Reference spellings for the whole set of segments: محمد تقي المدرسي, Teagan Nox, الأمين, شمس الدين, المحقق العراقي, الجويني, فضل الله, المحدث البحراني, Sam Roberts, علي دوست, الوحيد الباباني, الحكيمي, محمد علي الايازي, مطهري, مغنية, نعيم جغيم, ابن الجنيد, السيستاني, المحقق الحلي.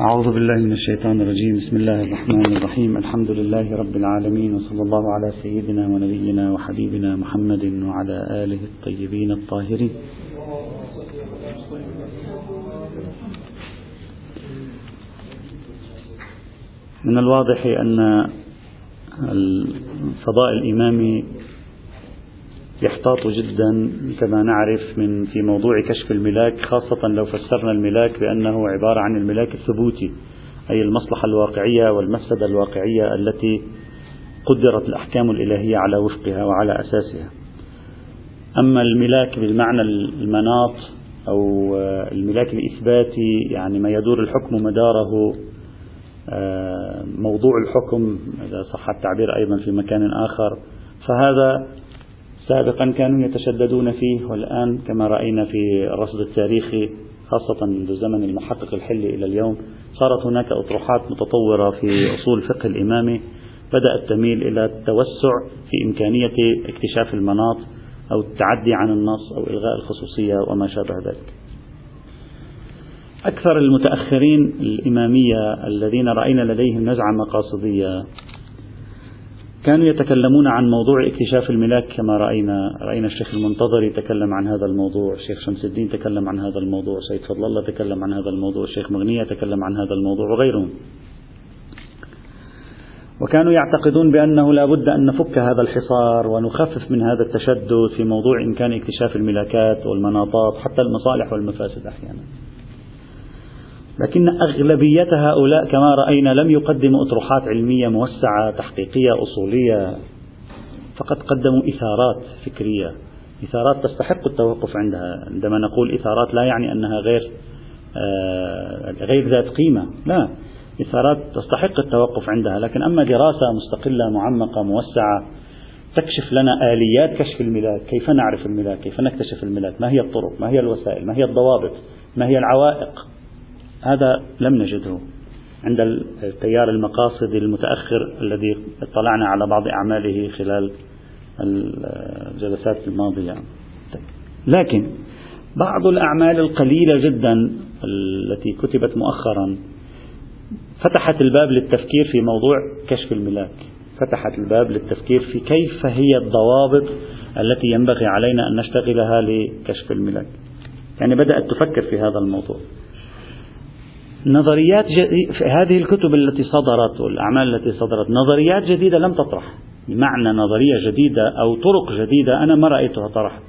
أعوذ بالله من الشيطان الرجيم. بسم الله الرحمن الرحيم. الحمد لله رب العالمين، وصلى الله على سيدنا ونبينا وحبيبنا محمد وعلى آله الطيبين الطاهرين. من الواضح أن الفضاء الإمامي يحتاط جدا كما نعرف في موضوع كشف الملاك، خاصة لو فسرنا الملاك بأنه عبارة عن الملاك الثبوتي، أي المصلحة الواقعية والمفسدة الواقعية التي قدرت الأحكام الإلهية على وفقها وعلى أساسها. أما الملاك بالمعنى المناط أو الملاك الإثباتي، يعني ما يدور الحكم مداره، موضوع الحكم إذا صح التعبير أيضا في مكان آخر، فهذا سابقا كانوا يتشددون فيه، والآن كما رأينا في الرصد التاريخي خاصة منذ زمن المحقق الحلي إلى اليوم صارت هناك أطروحات متطورة في أصول فقه الإمامي بدأت تميل إلى التوسع في إمكانية اكتشاف المناط أو التعدي عن النص أو إلغاء الخصوصية وما شابه ذلك. أكثر المتأخرين الإمامية الذين رأينا لديهم نزعة مقاصدية كانوا يتكلمون عن موضوع اكتشاف الملاك، كما رأينا الشيخ المنتظري تكلم عن هذا الموضوع، الشيخ شمس الدين تكلم عن هذا الموضوع، سيد فضل الله تكلم عن هذا الموضوع، الشيخ مغنية تكلم عن هذا الموضوع وغيرهم. وكانوا يعتقدون بأنه لا بد أن نفك هذا الحصار ونخفف من هذا التشدد في موضوع إمكان اكتشاف الملاكات والمناطات حتى المصالح والمفاسد أحيانا. لكن أغلبية هؤلاء كما رأينا لم يقدموا أطروحات علمية موسعة تحقيقية أصولية، فقد قدموا إثارات فكرية، إثارات تستحق التوقف عندها. عندما نقول إثارات لا يعني أنها غير ذات قيمة، لا، إثارات تستحق التوقف عندها. لكن أما دراسة مستقلة معمقة موسعة تكشف لنا آليات كشف الملاك، كيف نعرف الملاك، كيف نكتشف الملاك، ما هي الطرق، ما هي الوسائل، ما هي الضوابط، ما هي العوائق، هذا لم نجده عند التيار المقاصدي المتأخر الذي اطلعنا على بعض أعماله خلال الجلسات الماضية. لكن بعض الأعمال القليلة جدا التي كتبت مؤخرا فتحت الباب للتفكير في موضوع كشف الملاك، فتحت الباب للتفكير في كيف هي الضوابط التي ينبغي علينا أن نشتغلها لكشف الملاك، يعني بدأت تفكر في هذا الموضوع. نظريات هذه الكتب التي صدرت والأعمال التي صدرت نظريات جديدة لم تطرح، بمعنى نظرية جديدة أو طرق جديدة أنا ما رأيتها طرحت،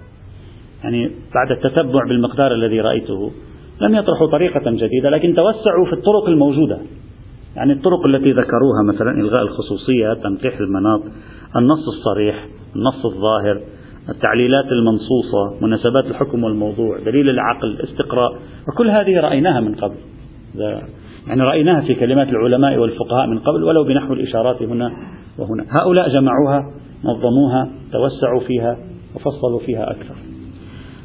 يعني بعد التتبع بالمقدار الذي رأيته لم يطرحوا طريقة جديدة، لكن توسعوا في الطرق الموجودة. يعني الطرق التي ذكروها مثلا إلغاء الخصوصية، تنقيح المناط، النص الصريح، النص الظاهر، التعليلات المنصوصة، مناسبات الحكم والموضوع، دليل العقل، استقراء، وكل هذه رأيناها من قبل، يعني رأيناها في كلمات العلماء والفقهاء من قبل ولو بنحو الإشارات هنا وهنا. هؤلاء جمعوها، نظموها، توسعوا فيها وفصلوا فيها أكثر.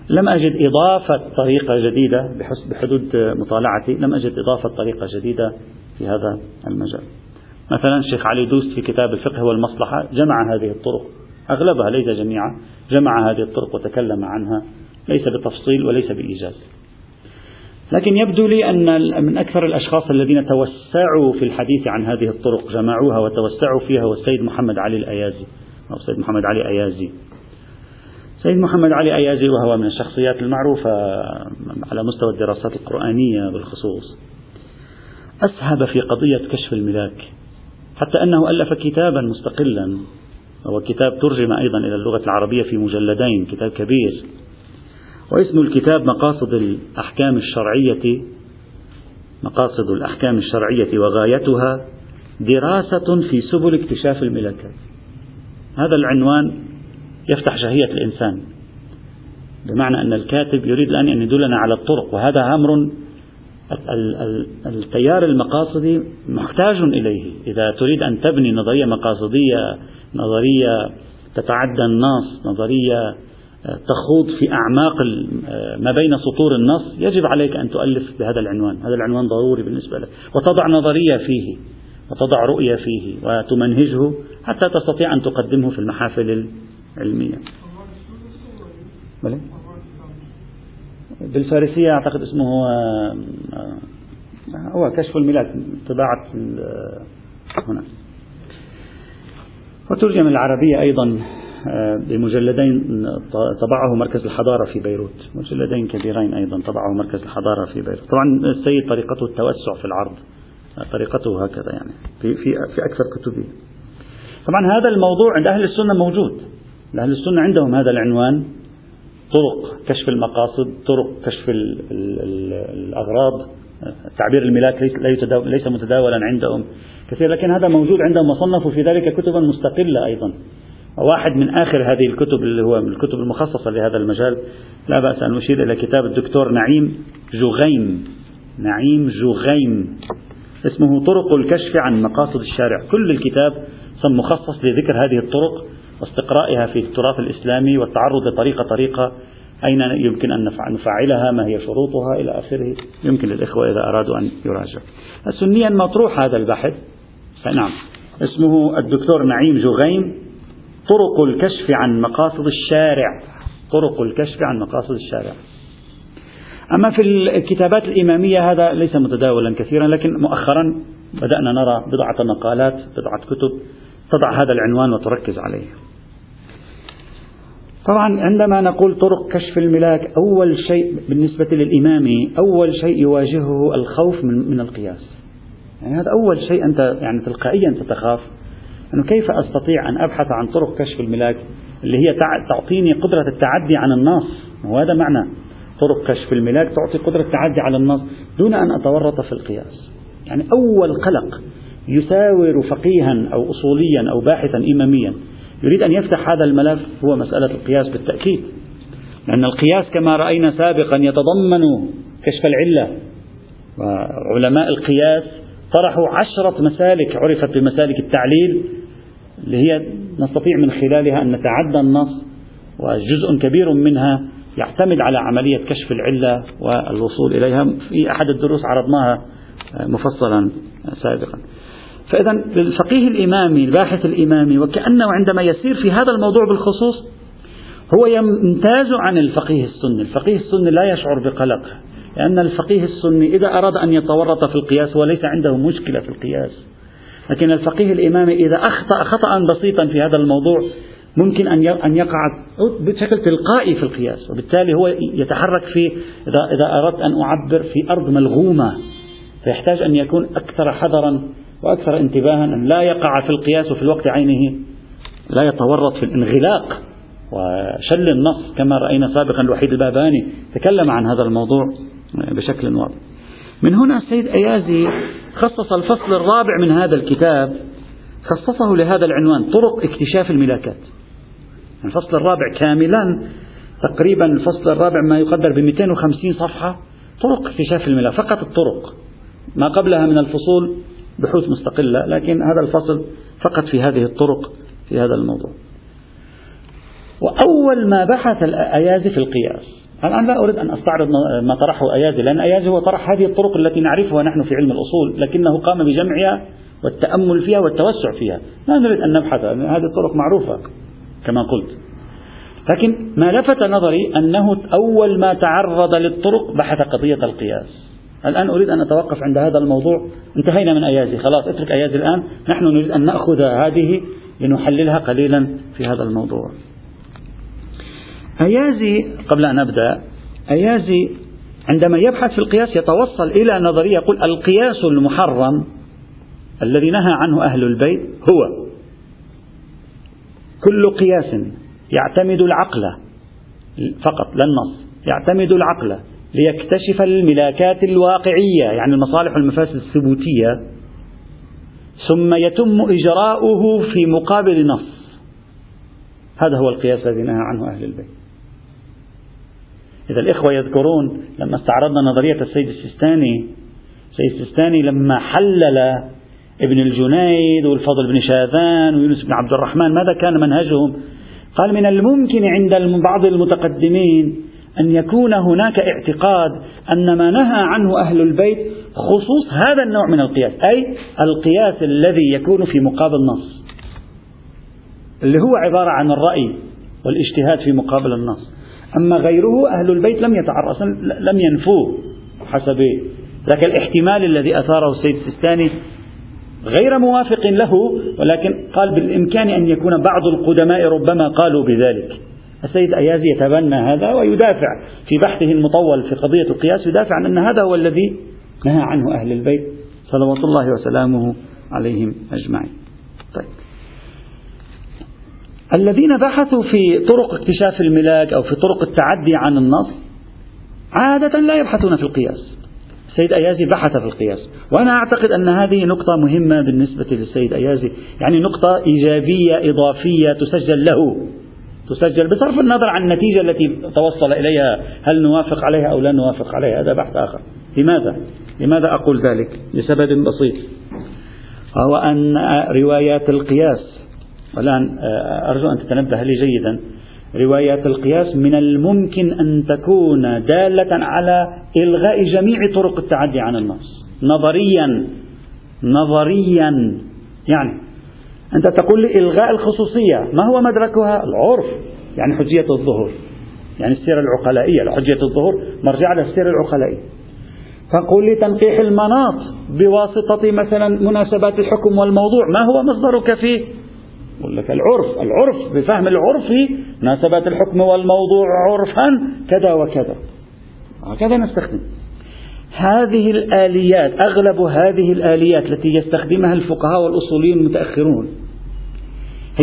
لم أجد إضافة طريقة جديدة بحدود مطالعتي، لم أجد إضافة طريقة جديدة في هذا المجال. مثلا الشيخ علي دوست في كتاب الفقه والمصلحة جمع هذه الطرق، أغلبها ليس جميعا، جمع هذه الطرق وتكلم عنها، ليس بتفصيل وليس بإيجاز. لكن يبدو لي أن من أكثر الأشخاص الذين توسعوا في الحديث عن هذه الطرق، جمعوها وتوسعوا فيها، هو السيد محمد علي الايازي أو السيد محمد علي ايازي. السيد محمد علي ايازي وهو من الشخصيات المعروفة على مستوى الدراسات القرآنية بالخصوص، أسهب في قضية كشف الملاك، حتى أنه ألف كتابا مستقلا، وهو كتاب ترجم أيضا إلى اللغة العربية في مجلدين، كتاب كبير، واسم الكتاب مقاصد الأحكام الشرعية وغايتها، دراسة في سبل اكتشاف الملاكات. هذا العنوان يفتح شهية الإنسان، بمعنى أن الكاتب يريد الآن أن يدلنا على الطرق، وهذا أمر التيار المقاصدي محتاج إليه. إذا تريد أن تبني نظرية مقاصدية، نظرية تتعدى النص، نظرية تخوض في أعماق ما بين سطور النص، يجب عليك أن تؤلف بهذا العنوان. هذا العنوان ضروري بالنسبة لك، وتضع نظرية فيه وتضع رؤية فيه وتمنهجه حتى تستطيع أن تقدمه في المحافل العلمية. بالفارسية أعتقد اسمه اسمها، هو كشف الملل طباعة هنا، وترجم العربية أيضا بمجلدين طبعه مركز الحضارة في بيروت، مجلدين كبيرين أيضا طبعه مركز الحضارة في بيروت. طبعا السيد طريقته التوسع في العرض، طريقته هكذا يعني في أكثر كتبه. طبعا هذا الموضوع عند أهل السنة موجود، أهل السنة عندهم هذا العنوان، طرق كشف المقاصد، طرق كشف الأغراض، تعبير الملاك ليس متداولا عندهم كثير، لكن هذا موجود عندهم وصنفوا في ذلك كتبا مستقلة أيضا. واحد من آخر هذه الكتب اللي هو من الكتب المخصصة لهذا المجال لا بأس أن أشير إلى كتاب الدكتور نعيم جغيم، نعيم جغيم اسمه طرق الكشف عن مقاصد الشارع. كل الكتاب مخصص لذكر هذه الطرق واستقرائها في التراث الإسلامي والتعرض لطريقة أين يمكن أن نفعلها، ما هي شروطها إلى آخره. يمكن للإخوة إذا أرادوا أن يراجعوا سنيا مطروح هذا البحث. نعم، اسمه الدكتور نعيم جغيم، طرق الكشف عن مقاصد الشارع، طرق الكشف عن مقاصد الشارع. أما في الكتابات الإمامية هذا ليس متداولا كثيرا، لكن مؤخرا بدأنا نرى بضعة مقالات، بضعة كتب تضع هذا العنوان وتركز عليه. طبعا عندما نقول طرق كشف الملاك، أول شيء بالنسبة للإمامي، أول شيء يواجهه الخوف من القياس. يعني هذا أول شيء، أنت يعني تلقائيا تتخاف أنه كيف أستطيع أن أبحث عن طرق كشف الملاك اللي هي تعطيني قدرة التعدي عن النص، وهذا معنى طرق كشف الملاك، تعطي قدرة التعدي على النص دون أن أتورط في القياس. يعني أول قلق يساور فقيها أو أصوليا أو باحثا إماميا يريد أن يفتح هذا الملف هو مسألة القياس بالتأكيد، لأن القياس كما رأينا سابقا يتضمن كشف العلة، وعلماء القياس طرحوا 10 مسالك عرفت بمسالك التعليل اللي هي نستطيع من خلالها أن نتعدى النص، وجزء كبير منها يعتمد على عملية كشف العلة والوصول إليها. في أحد الدروس عرضناها مفصلا سابقا. فإذا الفقيه الإمامي الباحث الإمامي وكأنه عندما يسير في هذا الموضوع بالخصوص هو يمتاز عن الفقيه السني. الفقيه السني لا يشعر بقلق، لأن الفقيه السني إذا أراد أن يتورط في القياس وليس عنده مشكلة في القياس، لكن الفقيه الإمامي إذا أخطأ خطأ بسيطا في هذا الموضوع ممكن أن يقع بشكل تلقائي في القياس، وبالتالي هو يتحرك في إذا أردت أن أعبر في أرض ملغومة، فيحتاج أن يكون أكثر حذرا وأكثر انتباها أن لا يقع في القياس وفي الوقت عينه لا يتورط في الانغلاق وشل النص، كما رأينا سابقا الوحيد الباباني تكلم عن هذا الموضوع بشكل واضح. من هنا السيد ايازي خصص الفصل الرابع من هذا الكتاب، خصصه لهذا العنوان، طرق اكتشاف الملاكات. الفصل الرابع كاملا تقريبا، الفصل الرابع ما يقدر ب 250 صفحة طرق اكتشاف الملاك فقط، الطرق ما قبلها من الفصول بحوث مستقلة، لكن هذا الفصل فقط في هذه الطرق في هذا الموضوع. وأول ما بحث الأيازي في القياس، الآن لا أريد أن أستعرض ما طرحه أيازي، لأن أيازي هو طرح هذه الطرق التي نعرفها نحن في علم الأصول، لكنه قام بجمعها والتأمل فيها والتوسع فيها. لا نريد أن نبحث، لأن هذه الطرق معروفة كما قلت، لكن ما لفت نظري أنه أول ما تعرض للطرق بحث قضية القياس. الآن أريد أن أتوقف عند هذا الموضوع، انتهينا من أيازي خلاص، اترك أيازي الآن، نحن نريد أن نأخذ هذه لنحللها قليلا في هذا الموضوع. أيازي قبل أن أبدأ، أيازي عندما يبحث في القياس يتوصل إلى نظرية يقول القياس المحرم الذي نهى عنه أهل البيت هو كل قياس يعتمد العقل فقط لا النص، يعتمد العقل ليكتشف الملاكات الواقعية يعني المصالح والمفاسد الثبوتية، ثم يتم إجراؤه في مقابل نص. هذا هو القياس الذي نهى عنه أهل البيت. إذا الإخوة يذكرون لما استعرضنا نظرية السيد السيستاني، السيد السيستاني لما حلل ابن الجنيد والفضل بن شاذان ويونس بن عبد الرحمن ماذا كان منهجهم؟ قال من الممكن عند بعض المتقدمين أن يكون هناك اعتقاد أن ما نهى عنه أهل البيت خصوص هذا النوع من القياس، أي القياس الذي يكون في مقابل النص، اللي هو عبارة عن الرأي والاجتهاد في مقابل النص. أما غيره أهل البيت لم ينفوه حسب ذاك الاحتمال الذي أثاره السيد السيستاني غير موافق له، ولكن قال بالإمكان أن يكون بعض القدماء ربما قالوا بذلك. السيد ايازي يتبنى هذا ويدافع في بحثه المطول في قضية القياس، يدافع عن أن هذا هو الذي نهى عنه أهل البيت صلوات الله وسلامه عليهم أجمعين. طيب، الذين بحثوا في طرق اكتشاف الملاك أو في طرق التعدي عن النص عادة لا يبحثون في القياس. السيد ايازي بحث في القياس، وأنا أعتقد أن هذه نقطة مهمة بالنسبة للسيد ايازي، يعني نقطة إيجابية إضافية تسجل له، تسجل بصرف النظر عن النتيجة التي توصل إليها، هل نوافق عليها أو لا نوافق عليها، هذا بحث آخر. لماذا أقول ذلك؟ لسبب بسيط، وهو أن روايات القياس، والآن أرجو أن تتنبه لي جيدا، روايات القياس من الممكن أن تكون دالة على إلغاء جميع طرق التعدي عن النص نظريا. يعني أنت تقول لي إلغاء الخصوصية، ما هو مدركها؟ العرف، يعني حجية الظهور، يعني السيرة العقلائية، حجية الظهور مرجع للسيرة العقلائية. فقل لي تنقيح المناط بواسطة مثلا مناسبات الحكم والموضوع، ما هو مصدرك فيه؟ أقول لك العرف بفهم العرفي، مناسبات الحكم والموضوع عرفا كذا وكذا، هكذا نستخدم هذه الآليات. أغلب هذه الآليات التي يستخدمها الفقهاء والأصوليين المتأخرون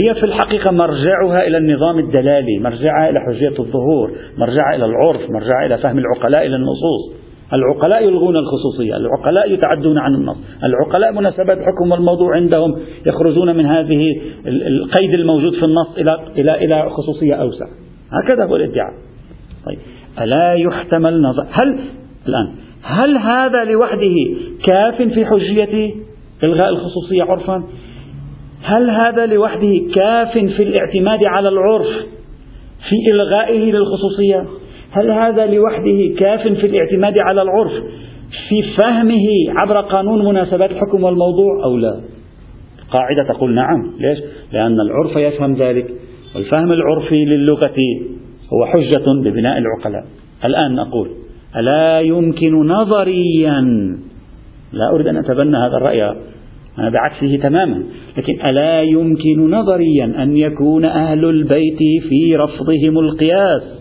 هي في الحقيقة مرجعها إلى النظام الدلالي، مرجعها إلى حجية الظهور، مرجعها إلى العرف، مرجعها إلى فهم العقلاء إلى النصوص. العقلاء يلغون الخصوصية، العقلاء يتعدون عن النص، العقلاء مناسبات حكم والموضوع عندهم يخرجون من هذه القيد الموجود في النص إلى إلى إلى خصوصية أوسع. هكذا هو الادعاء. طيب، ألا يحتمل نظر هل هذا لوحده كاف في حجية إلغاء الخصوصية عرفا؟ هل هذا لوحده كاف في الاعتماد على العرف في إلغائه للخصوصية؟ هل هذا لوحده كاف في الاعتماد على العرف في فهمه عبر قانون مناسبات الحكم والموضوع أو لا؟ القاعدة تقول نعم. ليش؟ لأن العرف يفهم ذلك، والفهم العرفي للغة هو حجة ببناء العقلاء. الآن نقول ألا يمكن نظريا، لا أريد أن أتبنى هذا الرأي، أنا بعكسه تماما، لكن ألا يمكن نظريا أن يكون أهل البيت في رفضهم القياس؟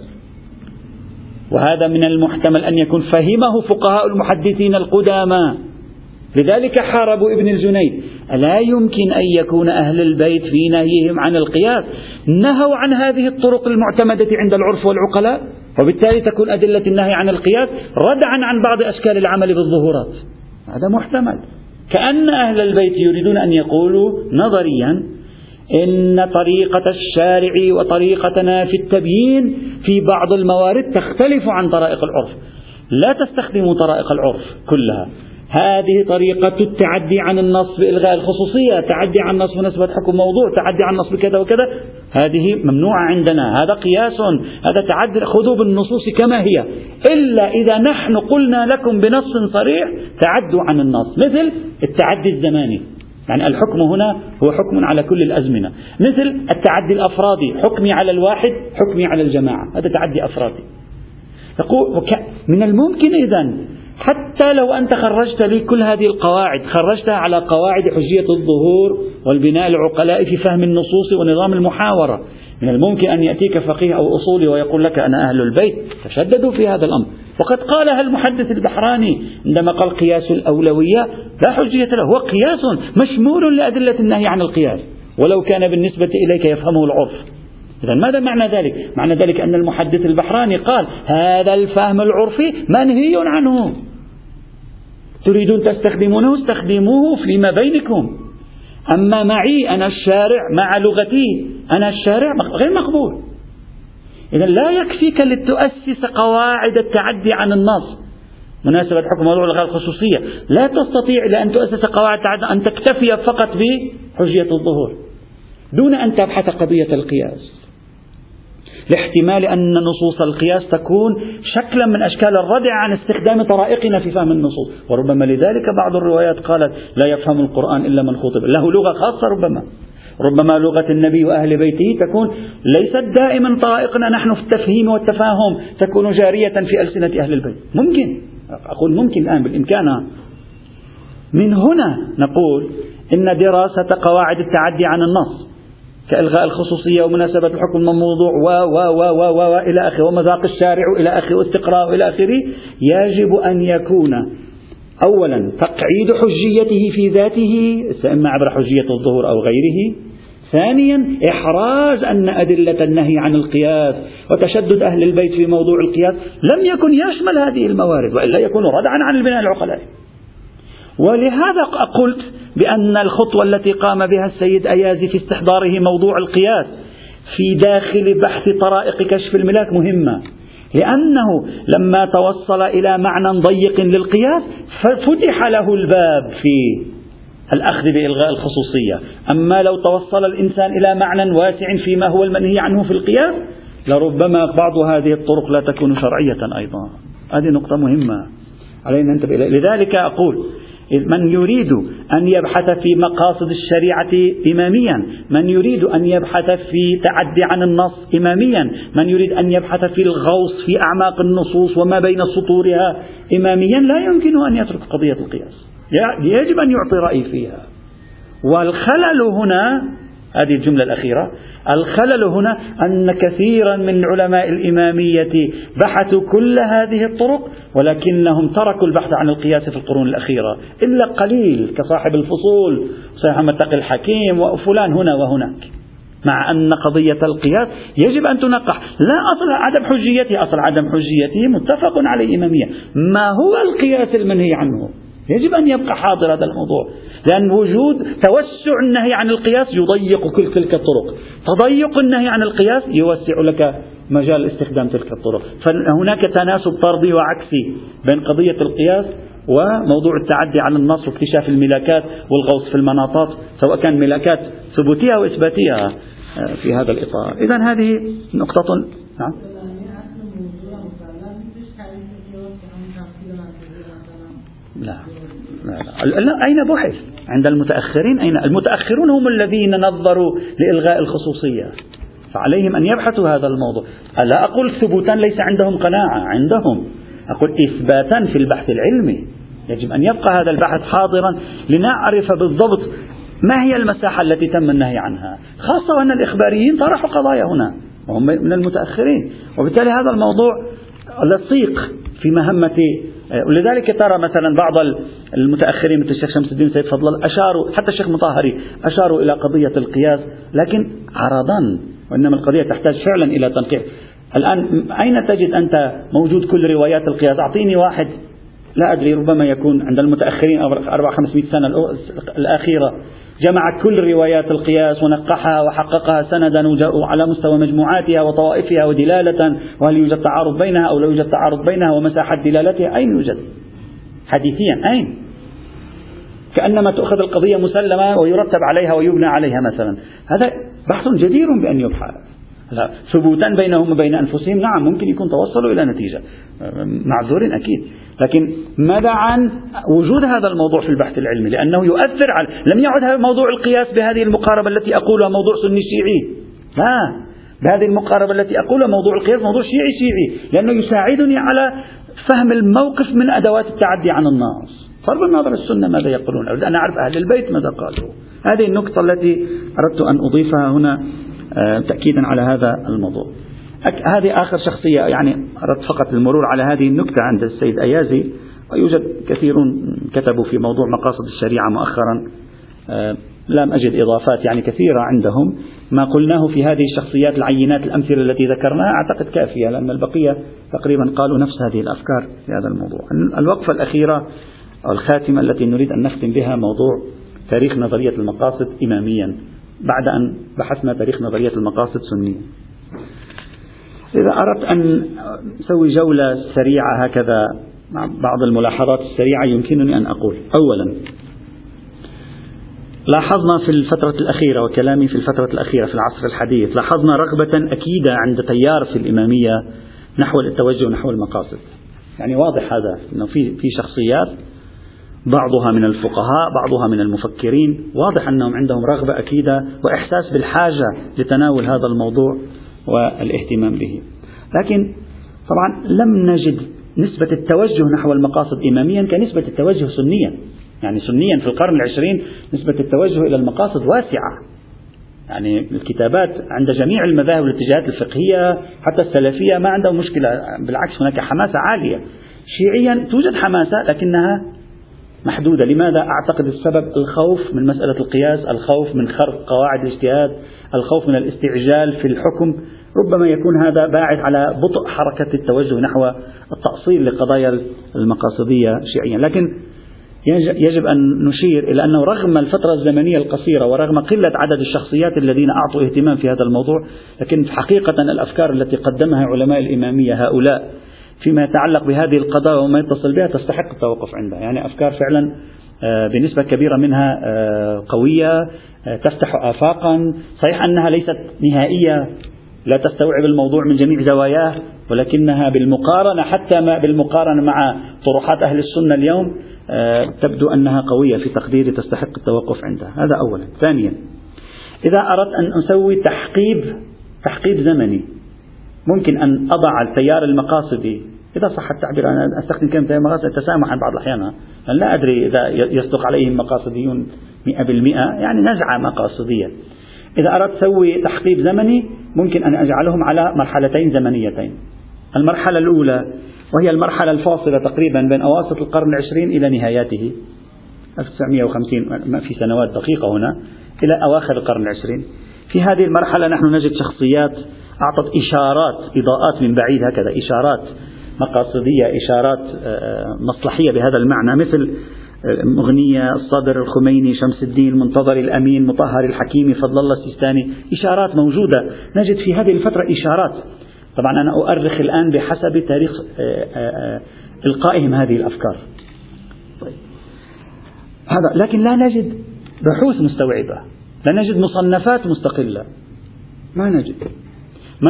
وهذا من المحتمل أن يكون فهمه فقهاء المحدثين القدامى، لذلك حاربوا ابن الجنيد. ألا يمكن أن يكون أهل البيت في نهيهم عن القياس نهوا عن هذه الطرق المعتمدة عند العرف والعقلاء، وبالتالي تكون أدلة النهي عن القياس ردعا عن بعض أشكال العمل بالظهورات؟ هذا محتمل. كأن أهل البيت يريدون أن يقولوا نظريا إن طريقة الشارع وطريقتنا في التبيين في بعض الموارد تختلف عن طرائق العرف، لا تستخدموا طرائق العرف كلها، هذه طريقة التعدي عن النص بإلغاء الخصوصية، تعدي عن النص بنسبة حكم موضوع، تعدي عن النص بكذا وكذا، هذه ممنوعة عندنا، هذا قياس، هذا تعدي، خذوا بالنصوص كما هي، إلا إذا نحن قلنا لكم بنص صريح تعدوا عن النص، مثل التعدي الزماني، يعني الحكم هنا هو حكم على كل الأزمنة، مثل التعدي الأفرادي، حكمي على الواحد حكمي على الجماعة، هذا تعدي أفرادي. من الممكن إذن حتى لو أنت خرجت لي كل هذه القواعد، خرجتها على قواعد حجية الظهور والبناء العقلائي في فهم النصوص ونظام المحاورة، من الممكن أن يأتيك فقيه أو أصولي ويقول لك أنا أهل البيت، تشددوا في هذا الأمر. وقد قالها المحدث البحراني عندما قال قياس الأولوية لا حجية له، هو قياس مشمول لأدلة النهي عن القياس ولو كان بالنسبة إليك يفهمه العرف. إذا ماذا معنى ذلك؟ معنى ذلك أن المحدث البحراني قال هذا الفهم العرفي منهي عنه، تريدون تستخدمونه استخدموه فيما بينكم، أما معي أنا الشارع مع لغتي أنا الشارع غير مقبول. إذا لا يكفيك لتؤسس قواعد التعدي عن النص مناسبة حكم موضوع الغاء الخصوصية، لا تستطيع لأن تؤسس قواعد التعدي، أن تكتفي فقط بحجية الظهور دون أن تبحث قضية القياس، لاحتمال أن نصوص القياس تكون شكلا من أشكال الردع عن استخدام طرائقنا في فهم النصوص، وربما لذلك بعض الروايات قالت لا يفهم القرآن إلا من خطب، له لغة خاصة، ربما لغة النبي وأهل بيته تكون ليست دائما طرائقنا نحن في التفهيم والتفاهم، تكون جارية في ألسنة أهل البيت، ممكن أقول ممكن الآن بالإمكان. من هنا نقول إن دراسة قواعد التعدي عن النص كإلغاء الخصوصية ومناسبة الحكم من موضوع و إلى آخره ومذاق الشارع إلى آخره واستقراء إلى آخره يجب أن يكون أولا تقعيد حجيته في ذاته إما عبر حجية الظهور أو غيره، ثانيا إحراز أن أدلة النهي عن القياس وتشدد أهل البيت في موضوع القياس لم يكن يشمل هذه الموارد وإلا يكون ردعا عن البناء العقلائي. ولهذا قلت بأن الخطوة التي قام بها السيد ايازي في استحضاره موضوع القياس في داخل بحث طرائق كشف الملاك مهمة، لأنه لما توصل إلى معنى ضيق للقياس ففتح له الباب في الأخذ بإلغاء الخصوصية. أما لو توصل الإنسان إلى معنى واسع فيما هو المنهي عنه في القياس لربما بعض هذه الطرق لا تكون شرعية أيضا. هذه نقطة مهمة علينا ننتبه إليها. لذلك أقول من يريد أن يبحث في مقاصد الشريعة إماميا، من يريد أن يبحث في تعدي عن النص إماميا، من يريد أن يبحث في الغوص في أعماق النصوص وما بين سطورها إماميا، لا يمكن أن يترك قضية القياس، يجب أن يعطي رأي فيها. والخلل هنا، هذه الجملة الأخيرة، الخلل هنا أن كثيرا من علماء الإمامية بحثوا كل هذه الطرق ولكنهم تركوا البحث عن القياس في القرون الأخيرة إلا قليل، كصاحب الفصول محمد تقي الحكيم وفلان هنا وهناك، مع أن قضية القياس يجب أن تنقح. لا أصل عدم حجيته، أصل عدم حجيته متفق عليه إمامية. ما هو القياس المنهي عنه؟ يجب أن يبقى حاضر هذا الموضوع، لأن وجود توسع النهي عن القياس يضيق كل تلك الطرق، تضيق النهي عن القياس يوسع لك مجال استخدام تلك الطرق. فهناك تناسب طردي وعكسي بين قضية القياس وموضوع التعدي عن النص واكتشاف الملاكات والغوص في المناطات، سواء كان ملاكات ثبوتية أو إثباتية في هذا الإطار. إذن هذه نقطة. نعم. لا، أين بحث عند المتأخرين؟ أين المتأخرون؟ هم الذين نظروا لإلغاء الخصوصية، فعليهم أن يبحثوا هذا الموضوع. ألا أقول ثبوتا ليس عندهم قناعة، عندهم، أقول إثباتا في البحث العلمي يجب أن يبقى هذا البحث حاضرا لنعرف بالضبط ما هي المساحة التي تم النهي عنها، خاصة وأن الإخباريين طرحوا قضايا هنا وهم من المتأخرين، وبالتالي هذا الموضوع لصيق في مهمة. ولذلك ترى مثلا بعض المتأخرين مثل الشيخ شمس الدين، سيد فضل الله، أشاروا، حتى الشيخ مطهري أشاروا إلى قضية القياس لكن عرضا، وإنما القضية تحتاج فعلا إلى تنقيح. الآن أين تجد أنت موجود كل روايات القياس؟ أعطيني واحد، لا أدري، ربما يكون عند المتأخرين 400-500 سنة الأخيرة جمع كل روايات القياس ونقحها وحققها سندا على مستوى مجموعاتها وطوائفها ودلالة، وهل يوجد تعارض بينها أو لا يوجد تعارض بينها ومساحة دلالتها، أين يوجد حديثيا؟ أين؟ كأنما تؤخذ القضية مسلمة ويرتب عليها ويبنى عليها مثلا. هذا بحث جدير بأن يبحث. لا، ثبوتا بينهم وبين أنفسهم نعم ممكن يكون توصلوا إلى نتيجة، معذورين أكيد، لكن ماذا عن وجود هذا الموضوع في البحث العلمي؟ لأنه يؤثر على، لم يعد هذا موضوع القياس بهذه المقاربة التي أقولها موضوع سني شيعي، لا، بهذه المقاربة التي أقولها موضوع القياس موضوع شيعي شيعي، لأنه يساعدني على فهم الموقف من أدوات التعدي عن النص، فرض النظر السنة ماذا يقولون، أريد أن أعرف أهل البيت ماذا قالوا. هذه النقطة التي أردت أن أضيفها هنا تأكيدا على هذا الموضوع. هذه آخر شخصية، يعني أردت فقط المرور على هذه النكتة عند السيد ايازي. ويوجد كثيرون كتبوا في موضوع مقاصد الشريعة مؤخرا، لم أجد إضافات يعني كثيرة عندهم. ما قلناه في هذه الشخصيات، العينات، الأمثلة التي ذكرناها أعتقد كافية، لأن البقية تقريبا قالوا نفس هذه الأفكار في هذا الموضوع. الوقفة الأخيرة أو الخاتمة التي نريد أن نختم بها موضوع تاريخ نظرية المقاصد إماميا، بعد أن بحثنا تاريخ نظرية المقاصد سنيا. إذا أردت أن أسوي جولة سريعة هكذا مع بعض الملاحظات السريعة يمكنني أن أقول: أولا، لاحظنا في الفترة الأخيرة، وكلامي في الفترة الأخيرة في العصر الحديث، لاحظنا رغبة أكيدة عند تيار في الإمامية نحو التوجه نحو المقاصد. يعني واضح هذا، إنه في شخصيات، بعضها من الفقهاء، بعضها من المفكرين، واضح أنهم عندهم رغبة أكيدة وإحساس بالحاجة لتناول هذا الموضوع والاهتمام به. لكن طبعا لم نجد نسبة التوجه نحو المقاصد إماميا كنسبة التوجه سنيا، يعني سنيا في القرن العشرين نسبة التوجه إلى المقاصد واسعة، يعني الكتابات عند جميع المذاهب والاتجاهات الفقهية حتى السلفية ما عندهم مشكلة، بالعكس هناك حماسة عالية. شيعيا توجد حماسة لكنها محدودة. لماذا؟ أعتقد السبب الخوف من مسألة القياس، الخوف من خرق قواعد الاجتهاد، الخوف من الاستعجال في الحكم، ربما يكون هذا باعث على بطء حركة التوجه نحو التأصيل لقضايا المقاصدية شيعيا. لكن يجب أن نشير إلى أنه رغم الفترة الزمنية القصيرة ورغم قلة عدد الشخصيات الذين أعطوا اهتمام في هذا الموضوع، لكن حقيقة الأفكار التي قدمها علماء الإمامية هؤلاء فيما يتعلق بهذه القضايا وما يتصل بها تستحق التوقف عندها، يعني أفكار فعلا بنسبة كبيرة منها قوية تفتح آفاقا. صحيح أنها ليست نهائية، لا تستوعب الموضوع من جميع زواياه، ولكنها بالمقارنة حتى ما بالمقارنة مع طروحات أهل السنة اليوم تبدو أنها قوية في تقديري، تستحق التوقف عندها. هذا أولا. ثانيا، إذا أردت أن أسوي تحقيب زمني ممكن أن أضع التيار المقاصدي، إذا صح التعبير، أنا أستخدم كلمة تيار مقاصدي تسامحا بعض الأحيان، لا أدري إذا يصدق عليهم مقاصديون 100%، يعني نزعة مقاصدية. إذا أردت أسوي تحقيب زمني ممكن أن أجعلهم على مرحلتين زمنيتين. المرحلة الأولى وهي المرحلة الفاصلة تقريبا بين أواسط القرن العشرين إلى نهاياته، 1950 ما في سنوات دقيقة هنا، إلى أواخر القرن العشرين. في هذه المرحلة نحن نجد شخصيات أعطت إشارات، إضاءات من بعيد هكذا، إشارات مقاصدية، إشارات مصلحية بهذا المعنى، مثل مغنية، الصدر، الخميني، شمس الدين، منتظري، الأمين، مطهري، الحكيمي، فضل الله، السيستاني. إشارات موجودة، نجد في هذه الفترة إشارات. طبعا أنا أؤرخ الآن بحسب تاريخ إلقائهم هذه الأفكار هذا، لكن لا نجد بحوث مستوعبة، لا نجد مصنفات مستقلة، ما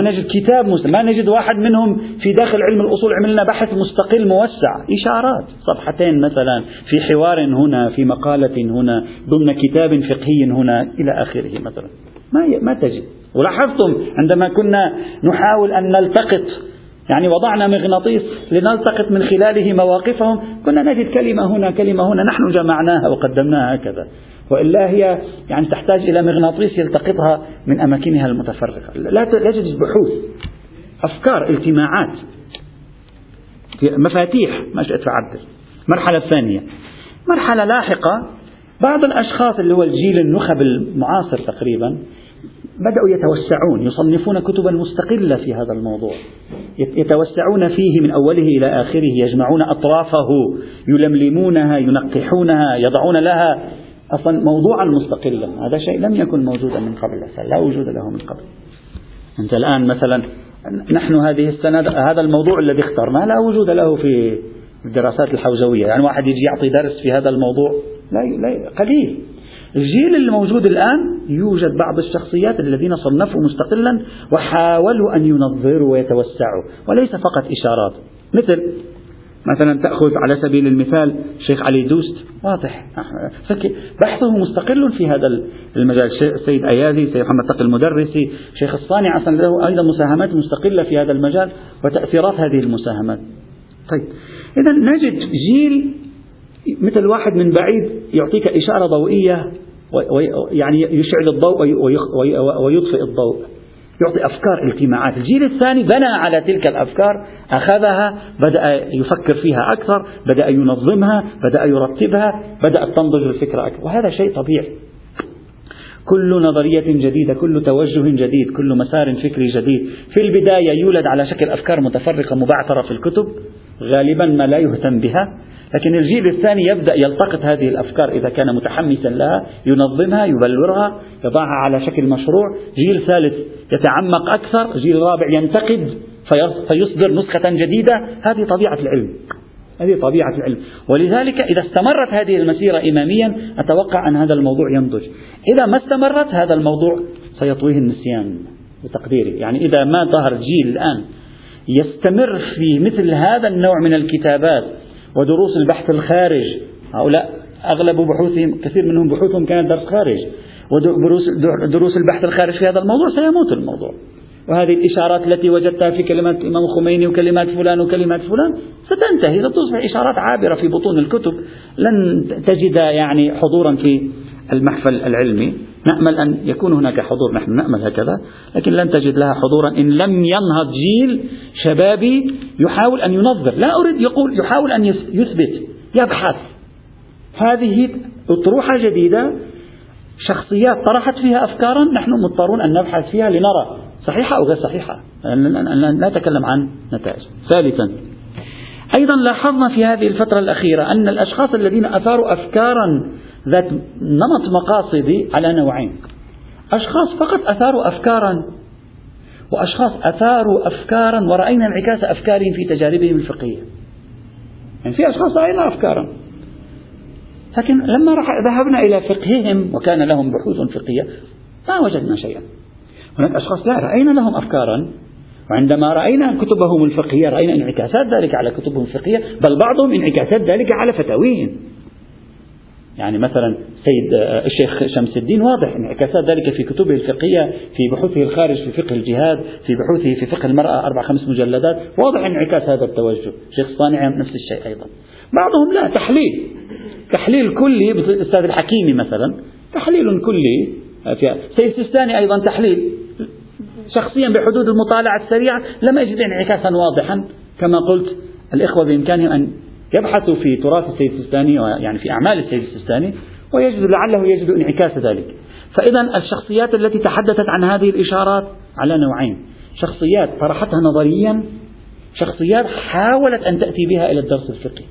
نجد كتاب مستقل، ما نجد واحد منهم في داخل علم الأصول عملنا بحث مستقل موسع. إشارات، صفحتين مثلا في حوار هنا، في مقالة هنا، ضمن كتاب فقهي هنا، إلى آخره مثلا، ما تجد. ولاحظتم عندما كنا نحاول أن نلتقط، يعني وضعنا مغناطيس لنلتقط من خلاله مواقفهم، كنا نجد كلمة هنا كلمة هنا، نحن جمعناها وقدمناها هكذا، وإلا هي يعني تحتاج إلى مغناطيس يلتقطها من أماكنها المتفرقة. لا تجد بحوث، أفكار، التماعات، مفاتيح، ما شئت فعبر. مرحلة ثانية، مرحلة لاحقة، بعض الأشخاص اللي هو الجيل النخب المعاصر تقريبا بدأوا يتوسعون، يصنفون كتبا مستقلة في هذا الموضوع، يتوسعون فيه من أوله إلى آخره، يجمعون أطرافه، يلملمونها، ينقحونها، يضعون لها أصلا موضوعا مستقلا. هذا شيء لم يكن موجودا من قبل، لا وجود له من قبل. أنت الآن مثلا نحن هذه السنة هذا الموضوع الذي اخترناه لا وجود له في الدراسات الحوزوية، يعني واحد يجي يعطي درس في هذا الموضوع لا قليل. الجيل الموجود الآن يوجد بعض الشخصيات الذين صنفوا مستقلا وحاولوا أن ينظروا ويتوسعوا، وليس فقط إشارات. مثلا تأخذ على سبيل المثال الشيخ علي دوست، واضح بحثه مستقل في هذا المجال، السيد ايازي، السيد محمد تقي المدرسي، شيخ الصانعي أصلا له أيضا مساهمات مستقلة في هذا المجال وتأثيرات هذه المساهمات. طيب، إذا نجد جيل مثل واحد من بعيد يعطيك إشارة ضوئية، يعني يشعل الضوء ويطفئ الضوء، يعطي أفكار، التماعات. الجيل الثاني بنى على تلك الأفكار، أخذها، بدأ يفكر فيها أكثر، بدأ ينظمها، بدأ يرتبها، بدأت تنضج الفكرة أكثر، وهذا شيء طبيعي. كل نظرية جديدة، كل توجه جديد، كل مسار فكري جديد في البداية يولد على شكل أفكار متفرقة مبعثرة في الكتب، غالبا ما لا يهتم بها، لكن الجيل الثاني يبدأ يلتقط هذه الأفكار إذا كان متحمسا لها، ينظمها، يبلورها، يضعها على شكل مشروع. جيل ثالث يتعمق أكثر، جيل رابع ينتقد فيصدر نسخة جديدة. هذه طبيعة العلم، هذه طبيعة العلم. ولذلك إذا استمرت هذه المسيرة إماميا أتوقع أن هذا الموضوع ينضج. إذا ما استمرت هذا الموضوع سيطويه النسيان بتقديري، يعني إذا ما ظهر جيل الآن يستمر في مثل هذا النوع من الكتابات ودروس البحث الخارج. هؤلاء أغلب بحوثهم، كثير منهم بحوثهم كانت درس خارج، ودروس البحث الخارج في هذا الموضوع، سيموت الموضوع. وهذه الإشارات التي وجدتها في كلمات الإمام الخميني وكلمات فلان وكلمات فلان ستنتهي، ستصبح إشارات عابرة في بطون الكتب، لن تجد يعني حضورا في المحفل العلمي. نأمل أن يكون هناك حضور، نحن نأمل هكذا، لكن لن تجد لها حضورا إن لم ينهض جيل شبابي يحاول أن ينظر، لا أريد يقول يحاول أن يثبت، يبحث. هذه أطروحة جديدة، شخصيات طرحت فيها أفكارا نحن مضطرون أن نبحث فيها لنرى صحيحة أو غير صحيحة، لا نتكلم عن نتائج. ثالثا أيضا لاحظنا في هذه الفترة الأخيرة أن الأشخاص الذين أثاروا أفكارا ذات نمط مقاصدي على نوعين، أشخاص فقط أثاروا أفكارا، وأشخاص أثاروا أفكارا ورأينا انعكاس أفكارهم في تجاربهم الفقهية. يعني في أشخاص رأينا أفكارا، لكن لما ذهبنا إلى فقههم وكان لهم بحوث فقهية ما وجدنا شيئا. هناك أشخاص لا، رأينا لهم أفكارا، وعندما رأينا كتبهم الفقهية رأينا انعكاسات ذلك على كتبهم الفقهية، بل بعضهم انعكاسات ذلك على فتاويهم. يعني مثلا سيد الشيخ شمس الدين واضح انعكاسات ذلك في كتبه الفقهية، في بحوثه الخارج في فقه الجهاد، في بحوثه في فقه المرأة 4-5 مجلدات، واضح انعكاس هذا التوجه. الشيخ صانعي نفس الشيء أيضا. بعضهم لا، تحليل كلي، مثل الأستاذ الحكيمي مثلا تحليل كلي، سيد السيستاني أيضا تحليل. شخصيا بحدود المطالعة السريعة لم أجد انعكاسا واضحا. كما قلت الإخوة بإمكانهم أن يبحثوا في تراث السيد السيستاني، يعني في أعمال السيد السيستاني، ويجد لعله يجد انعكاس ذلك. فإذا الشخصيات التي تحدثت عن هذه الإشارات على نوعين، شخصيات طرحتها نظريا، شخصيات حاولت أن تأتي بها إلى الدرس الفقهي.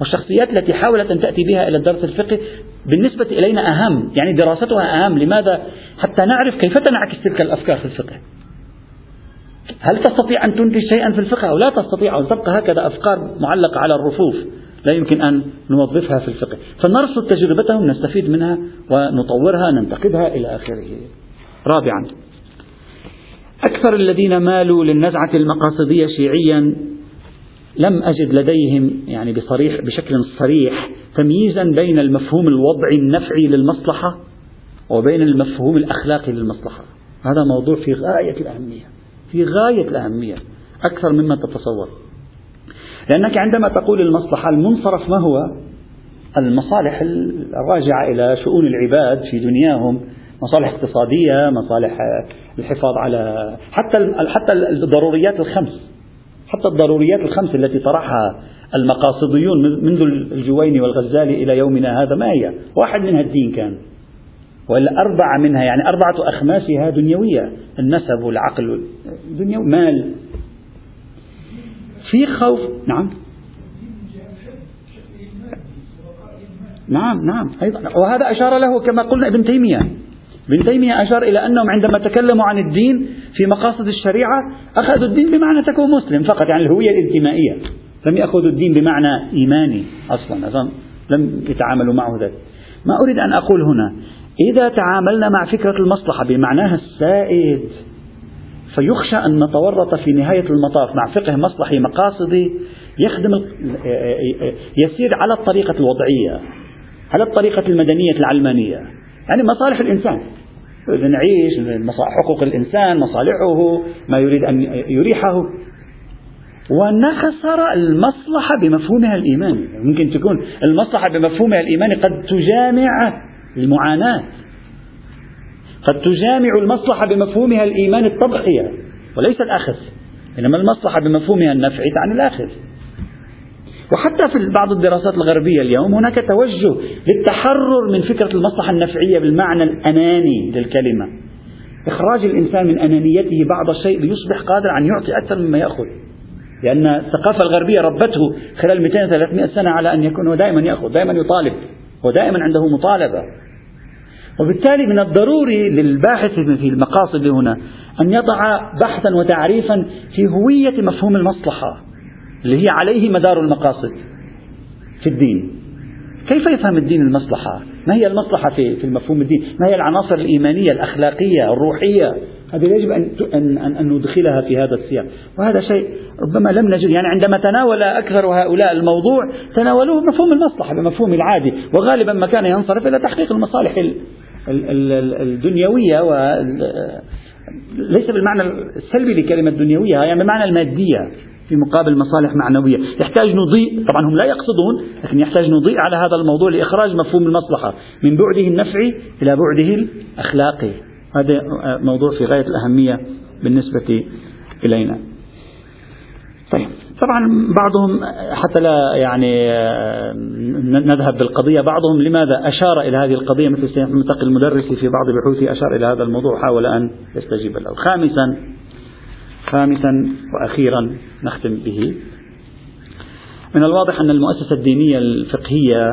والشخصيات التي حاولت أن تأتي بها إلى الدرس الفقهي بالنسبة إلينا أهم، يعني دراستها أهم. لماذا؟ حتى نعرف كيف تنعكس تلك الأفكار في الفقه، هل تستطيع أن تنتج شيئا في الفقه أو لا تستطيع، أو تبقى هكذا أفكار معلقة على الرفوف لا يمكن أن نوظفها في الفقه. فنرصد تجربتهم، نستفيد منها ونطورها، ننتقدها إلى آخره. رابعا أكثر الذين مالوا للنزعة المقاصدية شيعيا لم أجد لديهم يعني بشكل صريح تمييزا بين المفهوم الوضعي النفعي للمصلحة وبين المفهوم الأخلاقي للمصلحة. هذا موضوع في غاية الأهمية، في غاية الأهمية أكثر مما تتصور، لأنك عندما تقول المصلحة، المنصرف ما هو؟ المصالح الراجعة إلى شؤون العباد في دنياهم، مصالح اقتصادية، مصالح الحفاظ على حتى الضروريات الخمس، حتى الضروريات الخمس التي طرحها المقاصديون منذ الجويني والغزالي إلى يومنا هذا، ما هي؟ واحد منها الدين كان، ولا 4 منها، يعني 4 أخماسها دنيوية، النسب والعقل والدنيا مال. في خوف. نعم أيضا، وهذا أشار له كما قلنا ابن تيمية أشار إلى أنهم عندما تكلموا عن الدين في مقاصد الشريعة أخذوا الدين بمعنى تكون مسلم فقط، يعني الهوية الانتمائية، لم يأخذوا الدين بمعنى إيماني أصلا لم يتعاملوا معه ذلك. ما أريد أن أقول هنا، إذا تعاملنا مع فكرة المصلحة بمعناها السائد فيخشى أن نتورط في نهاية المطاف مع فقه مصلحي مقاصدي يسير على الطريقة الوضعية، على الطريقة المدنية العلمانية، يعني مصالح الإنسان، نعيش حقوق الإنسان، مصالحه، ما يريد أن يريحه، ونخسر المصلحة بمفهومها الإيماني. ممكن تكون المصلحة بمفهومها الإيماني قد تجامع المعاناة، قد تجامع المصلحة بمفهومها الإيمان التضحية وليس الأخذ، إنما المصلحة بمفهومها النفعي تعني الأخذ. وحتى في بعض الدراسات الغربية اليوم هناك توجه للتحرر من فكرة المصلحة النفعية بالمعنى الأناني للكلمة، إخراج الإنسان من أنانيته بعض الشيء ليصبح قادر أن يعطي أكثر مما يأخذ، لأن الثقافة الغربية ربته خلال 200-300 سنة على أن يكون دائما يأخذ، دائما يطالب، ودائما عنده مطالبة. وبالتالي من الضروري للباحث في المقاصد هنا أن يضع بحثا وتعريفا في هوية مفهوم المصلحة اللي هي عليه مدار المقاصد في الدين. كيف يفهم الدين المصلحة؟ ما هي المصلحة في المفهوم الدين؟ ما هي العناصر الإيمانية الأخلاقية الروحية؟ هذا يجب أن ندخلها في هذا السياق، وهذا شيء ربما لم نجد. يعني عندما تناول أكثر هؤلاء الموضوع تناولوه مفهوم المصلحة بمفهوم العادي، وغالبا ما كان ينصرف إلى تحقيق المصالح الدنيوية ليس بالمعنى السلبي لكلمة دنيوية، يعني بمعنى المادية في مقابل مصالح معنوية. يحتاج نضيء، طبعا هم لا يقصدون، لكن يحتاج نضيء على هذا الموضوع لإخراج مفهوم المصلحة من بعده النفعي إلى بعده الأخلاقي. هذا موضوع في غاية الأهمية بالنسبة إلينا. طيب طبعا بعضهم حتى لا يعني نذهب بالقضية، بعضهم لماذا أشار إلى هذه القضية، مثل محمد تقي المدرسي في بعض بحوثه أشار إلى هذا الموضوع وحاول أن يستجيب له. خامسا وأخيرا نختم به، من الواضح أن المؤسسة الدينية الفقهية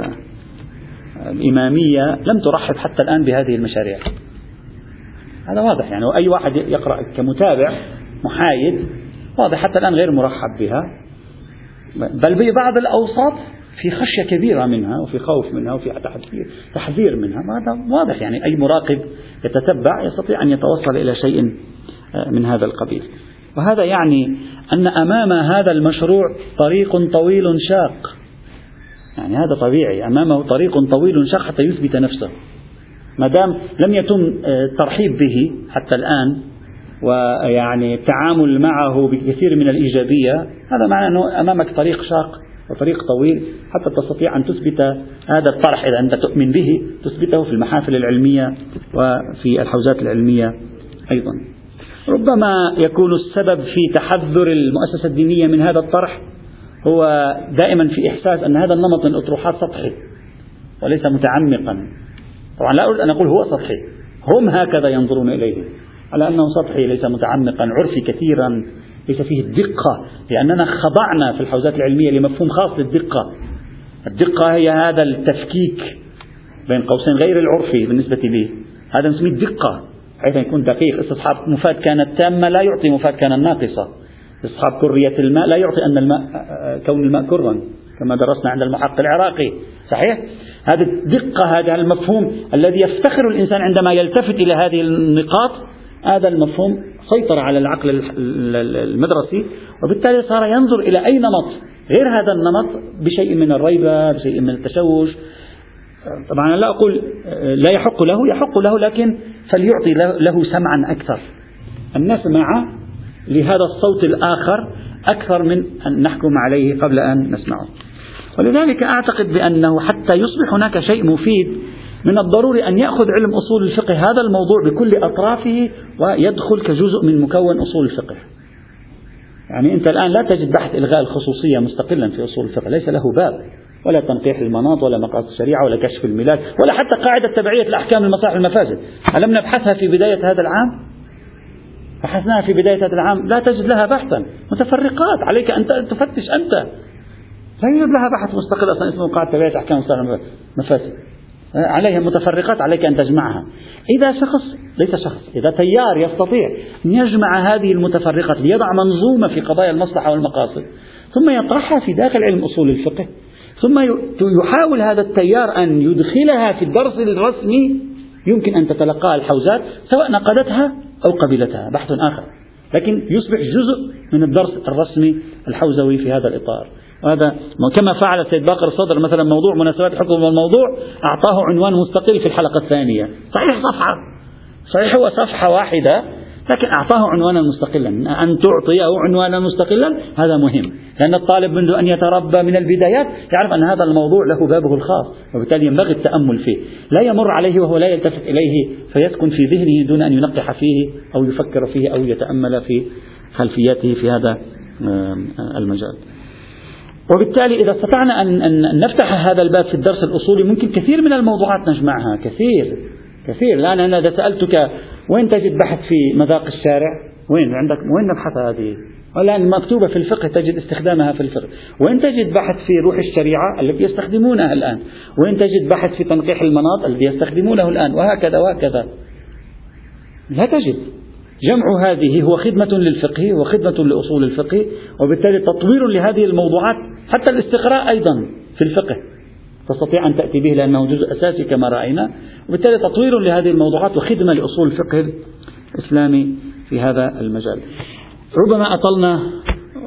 الإمامية لم ترحب حتى الآن بهذه المشاريع، هذا واضح يعني، وأي واحد يقرأ كمتابع محايد واضح حتى الآن غير مرحب بها، بل ببعض الأوساط في خشية كبيرة منها وفي خوف منها وفي تحذير منها. هذا واضح يعني، أي مراقب يتتبع يستطيع أن يتوصل إلى شيء من هذا القبيل. وهذا يعني أن أمام هذا المشروع طريق طويل شاق، يعني هذا طبيعي، أمامه طريق طويل شاق حتى يثبت نفسه. ما دام لم يتم الترحيب به حتى الآن ويعني التعامل معه بكثير من الإيجابية، هذا معنى أنه أمامك طريق شاق وطريق طويل حتى تستطيع أن تثبت هذا الطرح، إذا أنت تؤمن به تثبته في المحافل العلمية وفي الحوزات العلمية أيضا. ربما يكون السبب في تحذر المؤسسة الدينية من هذا الطرح هو دائما في إحساس أن هذا النمط من الأطروحات سطحي وليس متعمقا. طبعا لا أريد أن أقول هو سطحي، هم هكذا ينظرون إليه، على أنه سطحي ليس متعمقا، عرفي كثيرا، ليس فيه الدقة، لأننا خضعنا في الحوزات العلمية لمفهوم خاص للدقة. الدقة هي هذا التفكيك بين قوسين غير العرفي بالنسبة لي، هذا نسميه الدقة، حيث يكون دقيق. استصحاب مفاد كانت تامة لا يعطي مفاد كانت ناقصة، استصحاب كرية الماء لا يعطي أن الماء كون الماء كرا كما درسنا عند المحقق العراقي، صحيح؟ هذه الدقة، هذا المفهوم الذي يفتخر الإنسان عندما يلتفت إلى هذه النقاط، هذا المفهوم سيطر على العقل المدرسي، وبالتالي صار ينظر إلى أي نمط غير هذا النمط بشيء من الريبة، بشيء من التشوش. طبعا لا أقول لا يحق له، يحق له، لكن فليعطي له سمعا أكثر، أن نسمع لهذا الصوت الآخر أكثر من أن نحكم عليه قبل أن نسمعه. ولذلك أعتقد بأنه حتى يصبح هناك شيء مفيد من الضروري أن يأخذ علم أصول الفقه هذا الموضوع بكل أطرافه ويدخل كجزء من مكون أصول الفقه. يعني أنت الآن لا تجد بحث إلغاء الخصوصية مستقلا في أصول الفقه، ليس له باب، ولا تنقيح المناط، ولا مقعد الشريعة، ولا كشف الميلاد، ولا حتى قاعدة تبعية الأحكام المصالح المفاسد. ألم نبحثها في بداية هذا العام؟ بحثناها في بداية هذا العام، لا تجد لها بحثا، متفرقات، عليك أن تفتش أنت، لا يوجد لها بحث مستقل أصلا اسمه قاعدة تبعية الأحكام المصالح المفاسد، عليها متفرقات، عليك أن تجمعها. إذا شخص، ليس شخص، إذا تيار يستطيع أن يجمع هذه المتفرقات ليضع منظومة في قضايا المصلحة والمقاصد ثم يطرحها في داخل علم أصول الفقه، ثم يحاول هذا التيار أن يدخلها في الدرس الرسمي، يمكن أن تتلقاها الحوزات سواء نقدتها أو قبلتها، بحث آخر، لكن يصبح جزء من الدرس الرسمي الحوزوي في هذا الإطار. وهذا كما فعل السيد باقر الصدر مثلا، موضوع مناسبات الحكم، والموضوع أعطاه عنوان مستقل في الحلقة الثانية، صحيح هو صفحة واحدة، لكن أعطاه عنوانا مستقلا. أن تعطيه عنوانا مستقلا هذا مهم، لأن الطالب منذ أن يتربى من البدايات يعرف أن هذا الموضوع له بابه الخاص، وبالتالي ينبغي التأمل فيه، لا يمر عليه وهو لا يلتفت إليه فيسكن في ذهنه دون أن ينقح فيه أو يفكر فيه أو يتأمل في خلفياته في هذا المجال. وبالتالي إذا استطعنا أن نفتح هذا الباب في الدرس الأصولي، ممكن كثير من الموضوعات نجمعها، كثير. الآن أنا إذا سألتك وين تجد بحث في مذاق الشارع؟ وين عندك؟ وين نبحثها هذه؟ الآن مكتوبة في الفقه، تجد استخدامها في الفقه. وين تجد بحث في روح الشريعة التي يستخدمونها الآن؟ وين تجد بحث في تنقيح المناط الذي يستخدمونه الآن؟ وهكذا لا تجد. جمع هذه هو خدمة للفقه وخدمة لأصول الفقه، وبالتالي تطوير لهذه الموضوعات. حتى الاستقراء أيضا في الفقه تستطيع أن تأتي به لأنه جزء أساسي كما رأينا، وبالتالي تطوير لهذه الموضوعات وخدمة لأصول الفقه الإسلامي في هذا المجال. ربما أطلنا،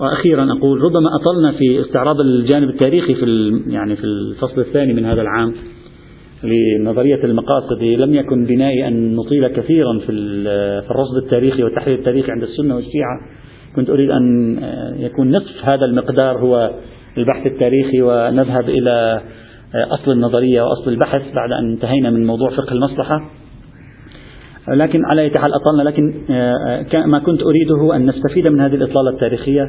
وأخيرا أقول ربما أطلنا في استعراض الجانب التاريخي في الفصل الثاني من هذا العام، لنظرية المقاصد لم يكن بناي أن نطيل كثيرا في الرصد التاريخي والتحليل التاريخي عند السنة والشيعة. كنت أريد أن يكون نصف هذا المقدار هو البحث التاريخي، ونذهب إلى أصل النظرية وأصل البحث بعد أن انتهينا من موضوع فقه المصلحة. لكن على أي حال أطلنا، لكن ما كنت أريده أن نستفيد من هذه الإطلالة التاريخية.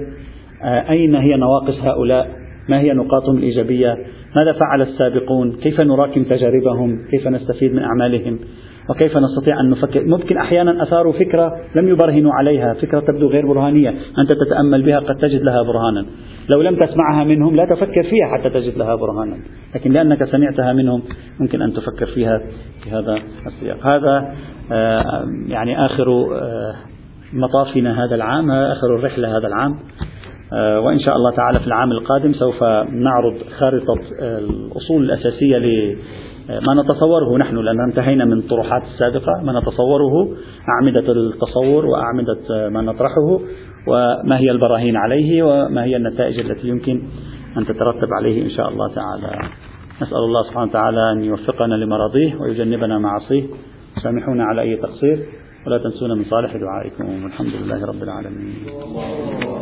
أين هي نواقص هؤلاء؟ ما هي نقاطهم الإيجابية؟ ماذا فعل السابقون؟ كيف نراكم تجاربهم؟ كيف نستفيد من أعمالهم؟ وكيف نستطيع أن نفكر؟ ممكن أحيانا أثاروا فكرة لم يبرهنوا عليها، فكرة تبدو غير برهانية، أنت تتأمل بها قد تجد لها برهانا، لو لم تسمعها منهم لا تفكر فيها حتى تجد لها برهانا، لكن لأنك سمعتها منهم ممكن أن تفكر فيها في هذا السياق. هذا يعني آخر مطافنا هذا العام، آخر الرحلة هذا العام، وإن شاء الله تعالى في العام القادم سوف نعرض خارطة الأصول الأساسية ما نتصوره نحن، لأننا انتهينا من الطروحات السابقة، ما نتصوره، أعمدة التصور وأعمدة ما نطرحه، وما هي البراهين عليه، وما هي النتائج التي يمكن أن تترتب عليه إن شاء الله تعالى. نسأل الله سبحانه وتعالى أن يوفقنا لمراضيه ويجنبنا معاصيه. سامحونا على أي تقصير، ولا تنسونا من صالح دعائكم، والحمد لله رب العالمين.